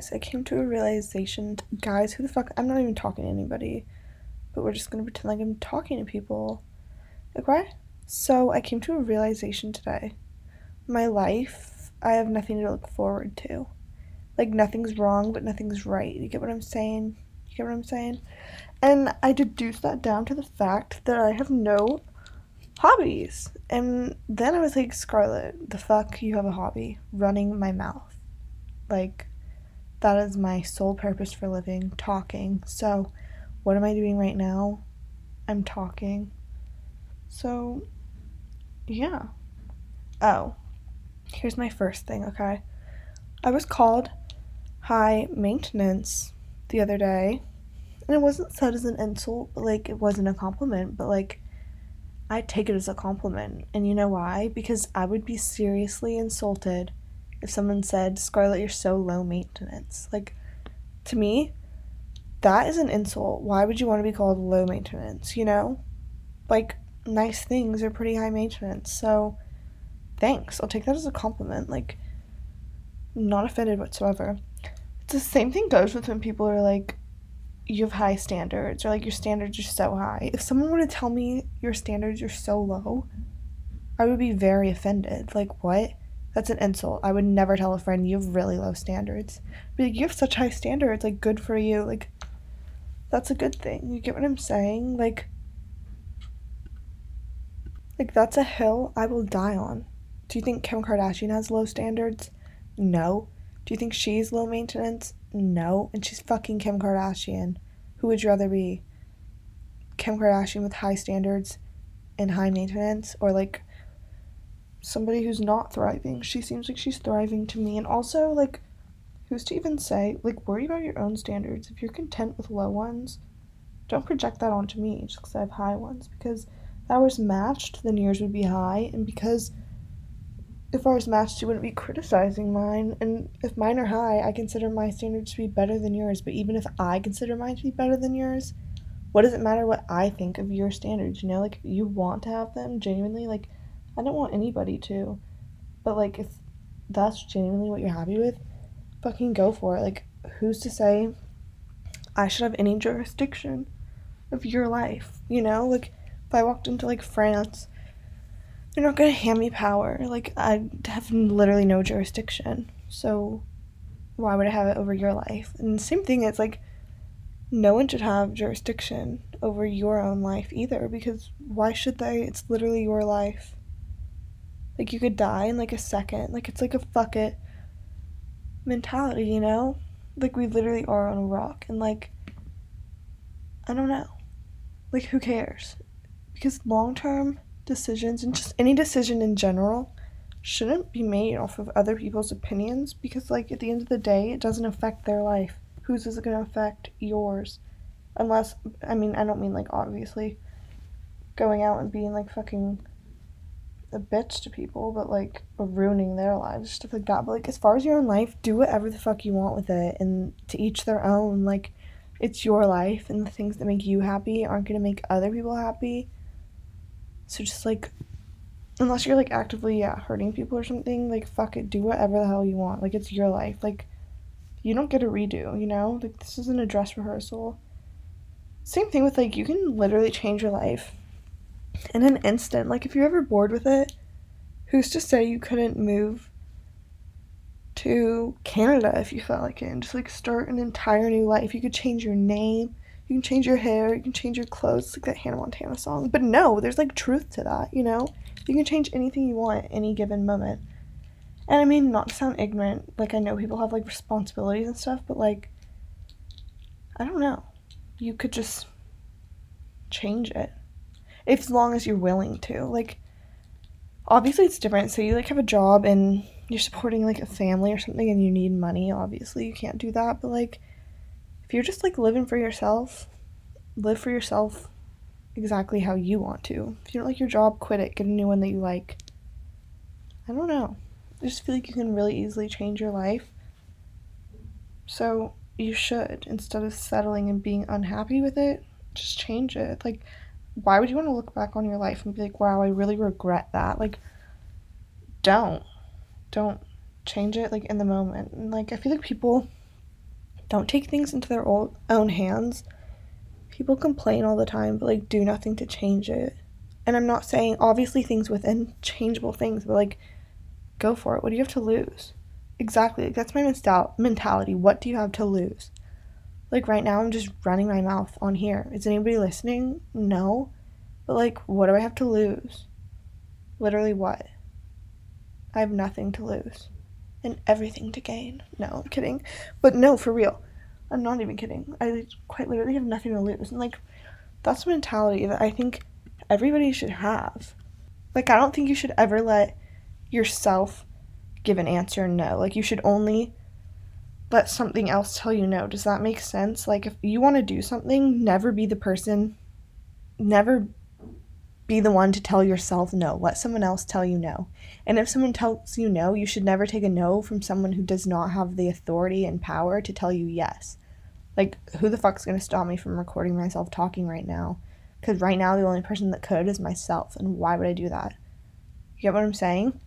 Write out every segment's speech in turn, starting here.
guys. I came to a realization, guys, who the fuck, I'm not even talking to anybody, but we're just gonna pretend like I'm talking to people. Okay? So I came to a realization today. My life, I have nothing to look forward to. Like, nothing's wrong, but nothing's right. You get what I'm saying? You get what I'm saying? And I deduced that down to the fact that I have no hobbies. And then I was like, Scarlett, the fuck, you have a hobby? Running my mouth. Like, that is my sole purpose for living, talking. So, what am I doing right now? I'm talking. So, yeah. Oh, here's my first thing, okay? I was called high maintenance the other day, and it wasn't said as an insult, but, like, it wasn't a compliment, but, like, I take it as a compliment, and you know why? Because I would be seriously insulted if someone said, Scarlett, you're so low maintenance. Like, to me, that is an insult. Why would you want to be called low maintenance, you know? Like, nice things are pretty high maintenance, so thanks. I'll take that as a compliment, like, not offended whatsoever. It's the same thing goes with when people are like, you have high standards, or like, your standards are so high. If someone were to tell me your standards are so low, I would be very offended. Like, what? That's an insult. I would never tell a friend, you have really low standards. I'd be like, you have such high standards, like, good for you. Like, that's a good thing. You get what I'm saying? Like, that's a hill I will die on. Do you think Kim Kardashian has low standards? No. Do you think she's low maintenance? No. And she's fucking Kim Kardashian. Who would you rather be? Kim Kardashian with high standards and high maintenance? Or, like, somebody who's not thriving? She seems like she's thriving to me. And also, like, who's to even say? Like, worry about your own standards. If you're content with low ones, don't project that onto me just because I have high ones. Because if ours matched, then yours would be high. And because if ours matched, you wouldn't be criticizing mine, and if mine are high, I consider my standards to be better than yours, but even if I consider mine to be better than yours, what does it matter what I think of your standards, you know? Like, you want to have them, genuinely, like, I don't want anybody to, but, like, if that's genuinely what you're happy with, fucking go for it. Like, who's to say I should have any jurisdiction of your life, you know? Like, if I walked into, like, France, they're not gonna hand me power. Like, I have literally no jurisdiction, so why would I have it over your life? And the same thing is, like, no one should have jurisdiction over your own life either, because why should they? It's literally your life. Like, you could die in, like, a second. Like, it's like a fuck it mentality, you know? Like, we literally are on a rock, and, like, I don't know. Like, who cares? Because long-term decisions, and just any decision in general, shouldn't be made off of other people's opinions, because, like, at the end of the day, it doesn't affect their life. Whose is it going to affect? Yours. Unless, I mean, I don't mean, like, obviously going out and being, like, fucking a bitch to people, but, like, ruining their lives, stuff like that. But, like, as far as your own life, do whatever the fuck you want with it, and to each their own. Like, it's your life, and the things that make you happy aren't going to make other people happy. So just, like, unless you're, like, actively, yeah, hurting people or something, like, fuck it, do whatever the hell you want. Like, it's your life. Like, you don't get a redo, you know? Like, this isn't a dress rehearsal. Same thing with, like, you can literally change your life in an instant. Like, if you're ever bored with it, who's to say you couldn't move to Canada if you felt like it and just, like, start an entire new life? You could change your name. You can change your hair, you can change your clothes, it's like that Hannah Montana song. But no, there's, like, truth to that, you know? You can change anything you want at any given moment. And I mean, not to sound ignorant, like, I know people have, like, responsibilities and stuff, but, like, I don't know. You could just change it. If, as long as you're willing to. Like, obviously it's different, so you, like, have a job and you're supporting, like, a family or something and you need money, obviously you can't do that, but, like, if you're just, like, living for yourself, live for yourself exactly how you want to. If you don't like your job, quit it. Get a new one that you like. I don't know. I just feel like you can really easily change your life. So you should, instead of settling and being unhappy with it, just change it. Like, why would you want to look back on your life and be like, wow, I really regret that? Like, don't. Don't change it, like, in the moment. And, like, I feel like people Don't take things into their own hands. People complain all the time, but, like, do nothing to change it. And I'm not saying, obviously, things within changeable things, but, like, go for it. What do you have to lose? Exactly. Like, that's my mentality. What do you have to lose? Like, right now, I'm just running my mouth on here. Is anybody listening? No. But, like, what do I have to lose? Literally what? I have nothing to lose. And everything to gain. No, I'm kidding. But no, for real. I'm not even kidding. I quite literally have nothing to lose. And, like, that's the mentality that I think everybody should have. Like, I don't think you should ever let yourself give an answer no. Like, you should only let something else tell you no. Does that make sense? Like, if you want to do something, never be the one to tell yourself no. Let someone else tell you no. And if someone tells you no, you should never take a no from someone who does not have the authority and power to tell you yes. Like, who the fuck's going to stop me from recording myself talking right now? Because right now, the only person that could is myself. And why would I do that? You get what I'm saying?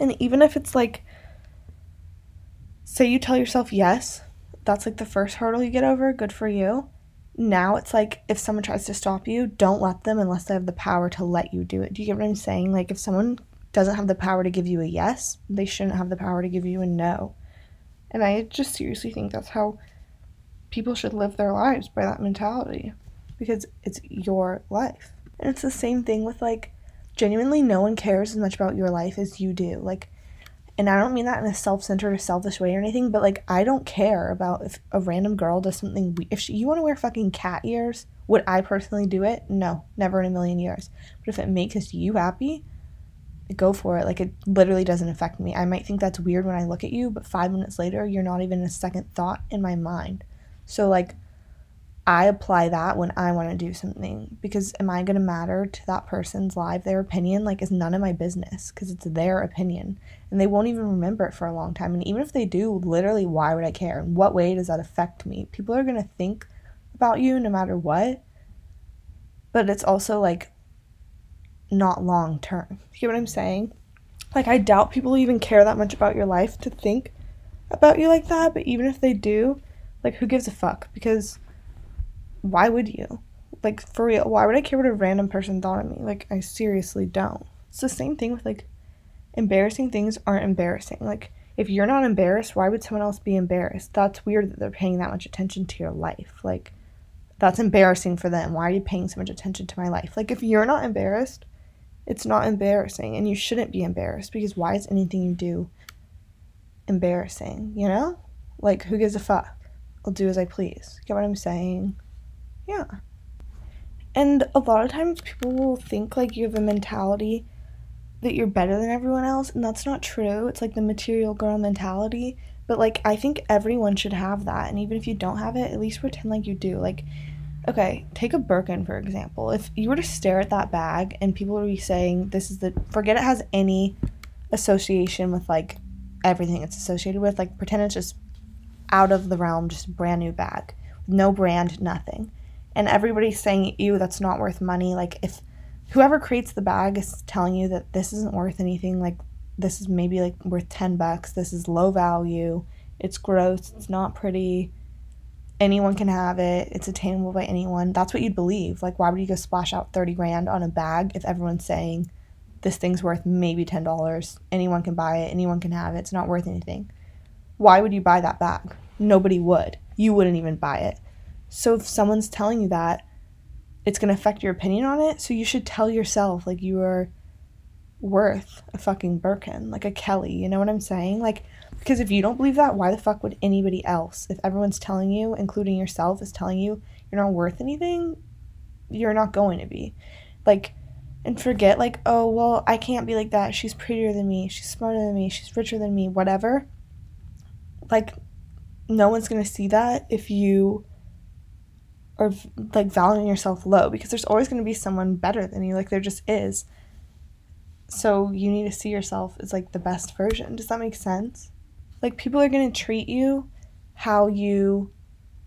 And even if it's, like, say you tell yourself yes, that's, like, the first hurdle you get over, good for you. Now it's, like, if someone tries to stop you, don't let them unless they have the power to let you do it. Do you get what I'm saying? Like, if someone doesn't have the power to give you a yes, they shouldn't have the power to give you a no. And I just seriously think that's how people should live their lives, by that mentality. Because it's your life. And it's the same thing with, like, genuinely no one cares as much about your life as you do. Like, and I don't mean that in a self-centered or selfish way or anything, but, like, I don't care about if a random girl does something weird. If you want to wear fucking cat ears, would I personally do it? No, never in a million years. But if it makes you happy, go for it. Like, it literally doesn't affect me. I might think that's weird when I look at you, but 5 minutes later, you're not even a second thought in my mind. So, like, I apply that when I want to do something, because am I going to matter to that person's life, their opinion? Like, it's none of my business, because it's their opinion, and they won't even remember it for a long time. And even if they do, literally, why would I care? In what way does that affect me? People are going to think about you no matter what, but it's also, like, not long term. You get what I'm saying? Like, I doubt people even care that much about your life to think about you like that, but even if they do, like, who gives a fuck? Because why would you? Like, for real, why would I care what a random person thought of me? Like, I seriously don't. It's the same thing with, like, embarrassing things aren't embarrassing. Like, if you're not embarrassed, why would someone else be embarrassed? That's weird that they're paying that much attention to your life. Like, that's embarrassing for them. Why are you paying so much attention to my life? Like, if you're not embarrassed, it's not embarrassing, and you shouldn't be embarrassed, because why is anything you do embarrassing, you know? Like, who gives a fuck? I'll do as I please. Get what I'm saying? Yeah. And a lot of times people will think, like, you have a mentality that you're better than everyone else, and that's not true. It's, like, the material girl mentality, but, like, I think everyone should have that, and even if you don't have it, at least pretend like you do. Like, okay, take a Birkin, for example. If you were to stare at that bag and people would be saying, this is the, forget it has any association with, like, everything it's associated with, like, pretend it's just out of the realm, just a brand new bag, no brand, nothing. And everybody's saying, ew, that's not worth money. Like, if whoever creates the bag is telling you that this isn't worth anything, like, this is maybe, like, worth $10, this is low value, it's gross, it's not pretty, anyone can have it, it's attainable by anyone, that's what you'd believe. Like, why would you go splash out $30,000 on a bag if everyone's saying this thing's worth maybe $10, anyone can buy it, anyone can have it, it's not worth anything? Why would you buy that bag? Nobody would. You wouldn't even buy it. So if someone's telling you that, it's going to affect your opinion on it. So you should tell yourself, like, you are worth a fucking Birkin, like a Kelly, you know what I'm saying? Like, because if you don't believe that, why the fuck would anybody else? If everyone's telling you, including yourself, is telling you you're not worth anything, you're not going to be. Like, and forget, like, oh, well, I can't be like that. She's prettier than me. She's smarter than me. She's richer than me, whatever. Like, no one's going to see that if you are, like, valuing yourself low, because there's always going to be someone better than you. Like, there just is. So you need to see yourself as, like, the best version. Does that make sense? Like, people are going to treat you how you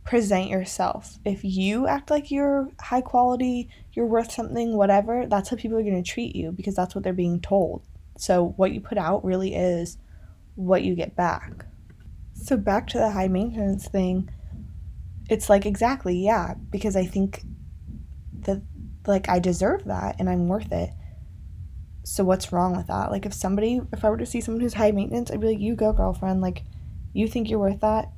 present yourself. If you act like you're high quality, you're worth something, whatever, that's how people are going to treat you, because that's what they're being told. So what you put out really is what you get back. So back to the high maintenance thing, it's like, exactly, yeah, because I think that, like, I deserve that and I'm worth it. So what's wrong with that? Like, if I were to see someone who's high maintenance, I'd be like, you go, girlfriend. Like, you think you're worth that?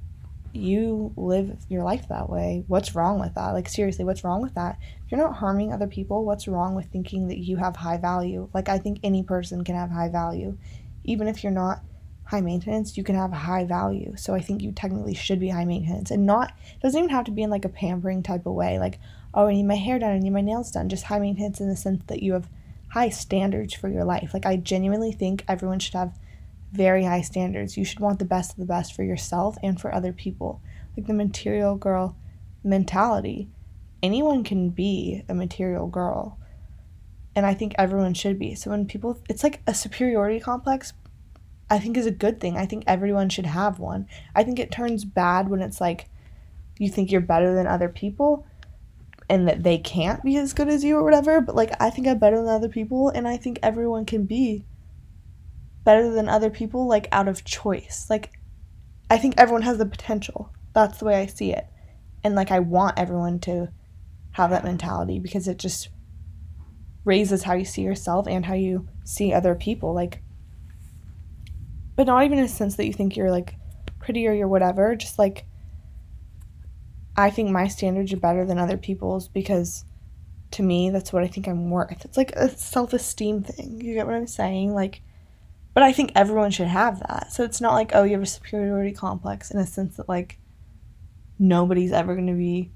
You live your life that way. What's wrong with that? Like, seriously, what's wrong with that? If you're not harming other people, what's wrong with thinking that you have high value? Like, I think any person can have high value. Even if you're not high maintenance, you can have high value. So I think you technically should be high maintenance, and not, it doesn't even have to be in like a pampering type of way, like, oh, I need my hair done, I need my nails done. Just high maintenance in the sense that you have high standards for your life. Like, I genuinely think everyone should have very high standards. You should want the best of the best for yourself and for other people. Like, the material girl mentality. Anyone can be a material girl, and I think everyone should be. So when people, it's like a superiority complex, I think is a good thing. I think everyone should have one. I think it turns bad when it's like you think you're better than other people and that they can't be as good as you or whatever. But like, I think I'm better than other people, and I think everyone can be better than other people, like, out of choice. Like, I think everyone has the potential. That's the way I see it. And like, I want everyone to have that mentality, because it just raises how you see yourself and how you see other people. Like, but not even in a sense that you think you're, like, pretty or you're whatever. Just, like, I think my standards are better than other people's because, to me, that's what I think I'm worth. It's, like, a self-esteem thing. You get what I'm saying? Like, but I think everyone should have that. So it's not like, oh, you have a superiority complex in a sense that, like, nobody's ever going to be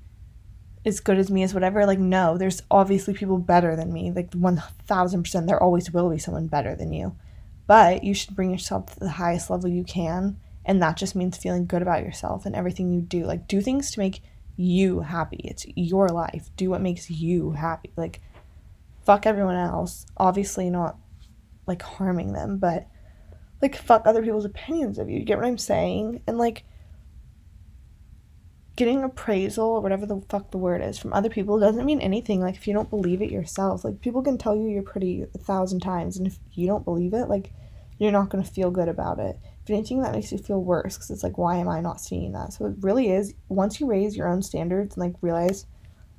as good as me as whatever. Like, no, there's obviously people better than me. Like, 1,000% there always will be someone better than you. But you should bring yourself to the highest level you can, and that just means feeling good about yourself and everything you do. Like, do things to make you happy. It's your life. Do what makes you happy. Like, fuck everyone else. Obviously not, like, harming them, but, like, fuck other people's opinions of you. You get what I'm saying? And, like, getting appraisal or whatever the fuck the word is from other people doesn't mean anything. Like, if you don't believe it yourself, like, people can tell you you're pretty 1,000 times, and if you don't believe it, like, you're not going to feel good about it. If anything, that makes you feel worse, because it's like, why am I not seeing that? So it really is, once you raise your own standards and, like, realize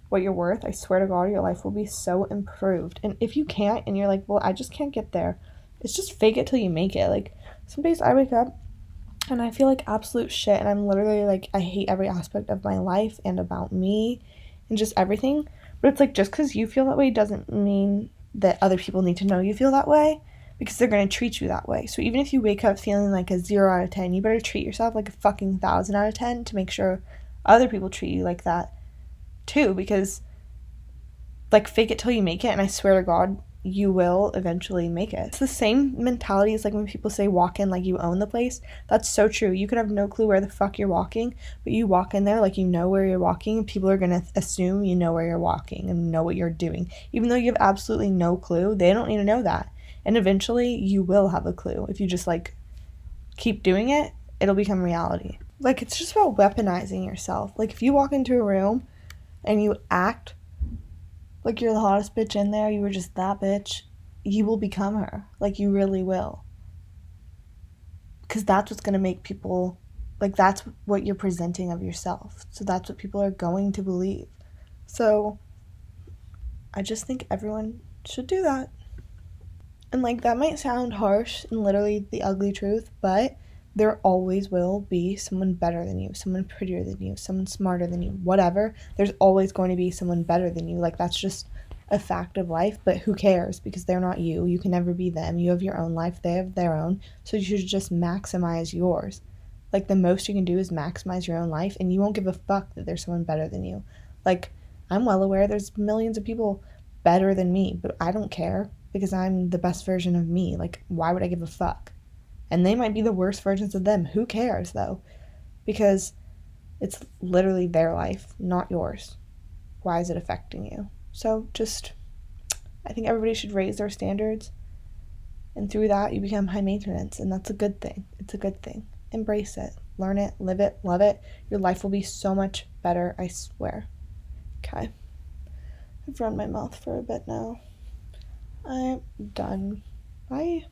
what you're worth, I swear to God, your life will be so improved. And if you can't, and you're like, well, I just can't get there, it's just fake it till you make it. Like, some days I wake up and I feel like absolute shit, and I'm literally like, I hate every aspect of my life and about me and just everything. But it's like, just because you feel that way doesn't mean that other people need to know you feel that way, because they're going to treat you that way. So even if you wake up feeling like a 0 out of 10, you better treat yourself like a fucking 1,000 out of 10 to make sure other people treat you like that too. Because, like, fake it till you make it, and I swear to God, you will eventually make it. It's the same mentality as, like, when people say walk in like you own the place. That's so true. You could have no clue where the fuck you're walking, but you walk in there like you know where you're walking, and people are going to assume you know where you're walking and know what you're doing. Even though you have absolutely no clue, they don't need to know that. And eventually, you will have a clue. If you just, like, keep doing it, it'll become reality. Like, it's just about weaponizing yourself. Like, if you walk into a room and you act like you're the hottest bitch in there, you were just that bitch, you will become her. Like, you really will. Because that's what's going to make people, like, that's what you're presenting of yourself. So that's what people are going to believe. So I just think everyone should do that. And, like, that might sound harsh and literally the ugly truth, but there always will be someone better than you, someone prettier than you, someone smarter than you, whatever. There's always going to be someone better than you. Like, that's just a fact of life, but who cares? Because they're not you. You can never be them. You have your own life. They have their own. So you should just maximize yours. Like, the most you can do is maximize your own life, and you won't give a fuck that there's someone better than you. Like, I'm well aware there's millions of people better than me, but I don't care, because I'm the best version of me. Like, why would I give a fuck? And they might be the worst versions of them. Who cares, though? Because it's literally their life, not yours. Why is it affecting you? So just, I think everybody should raise their standards. And through that, you become high maintenance. And that's a good thing. It's a good thing. Embrace it. Learn it. Live it. Love it. Your life will be so much better, I swear. Okay. I've run my mouth for a bit now. I'm done. Bye.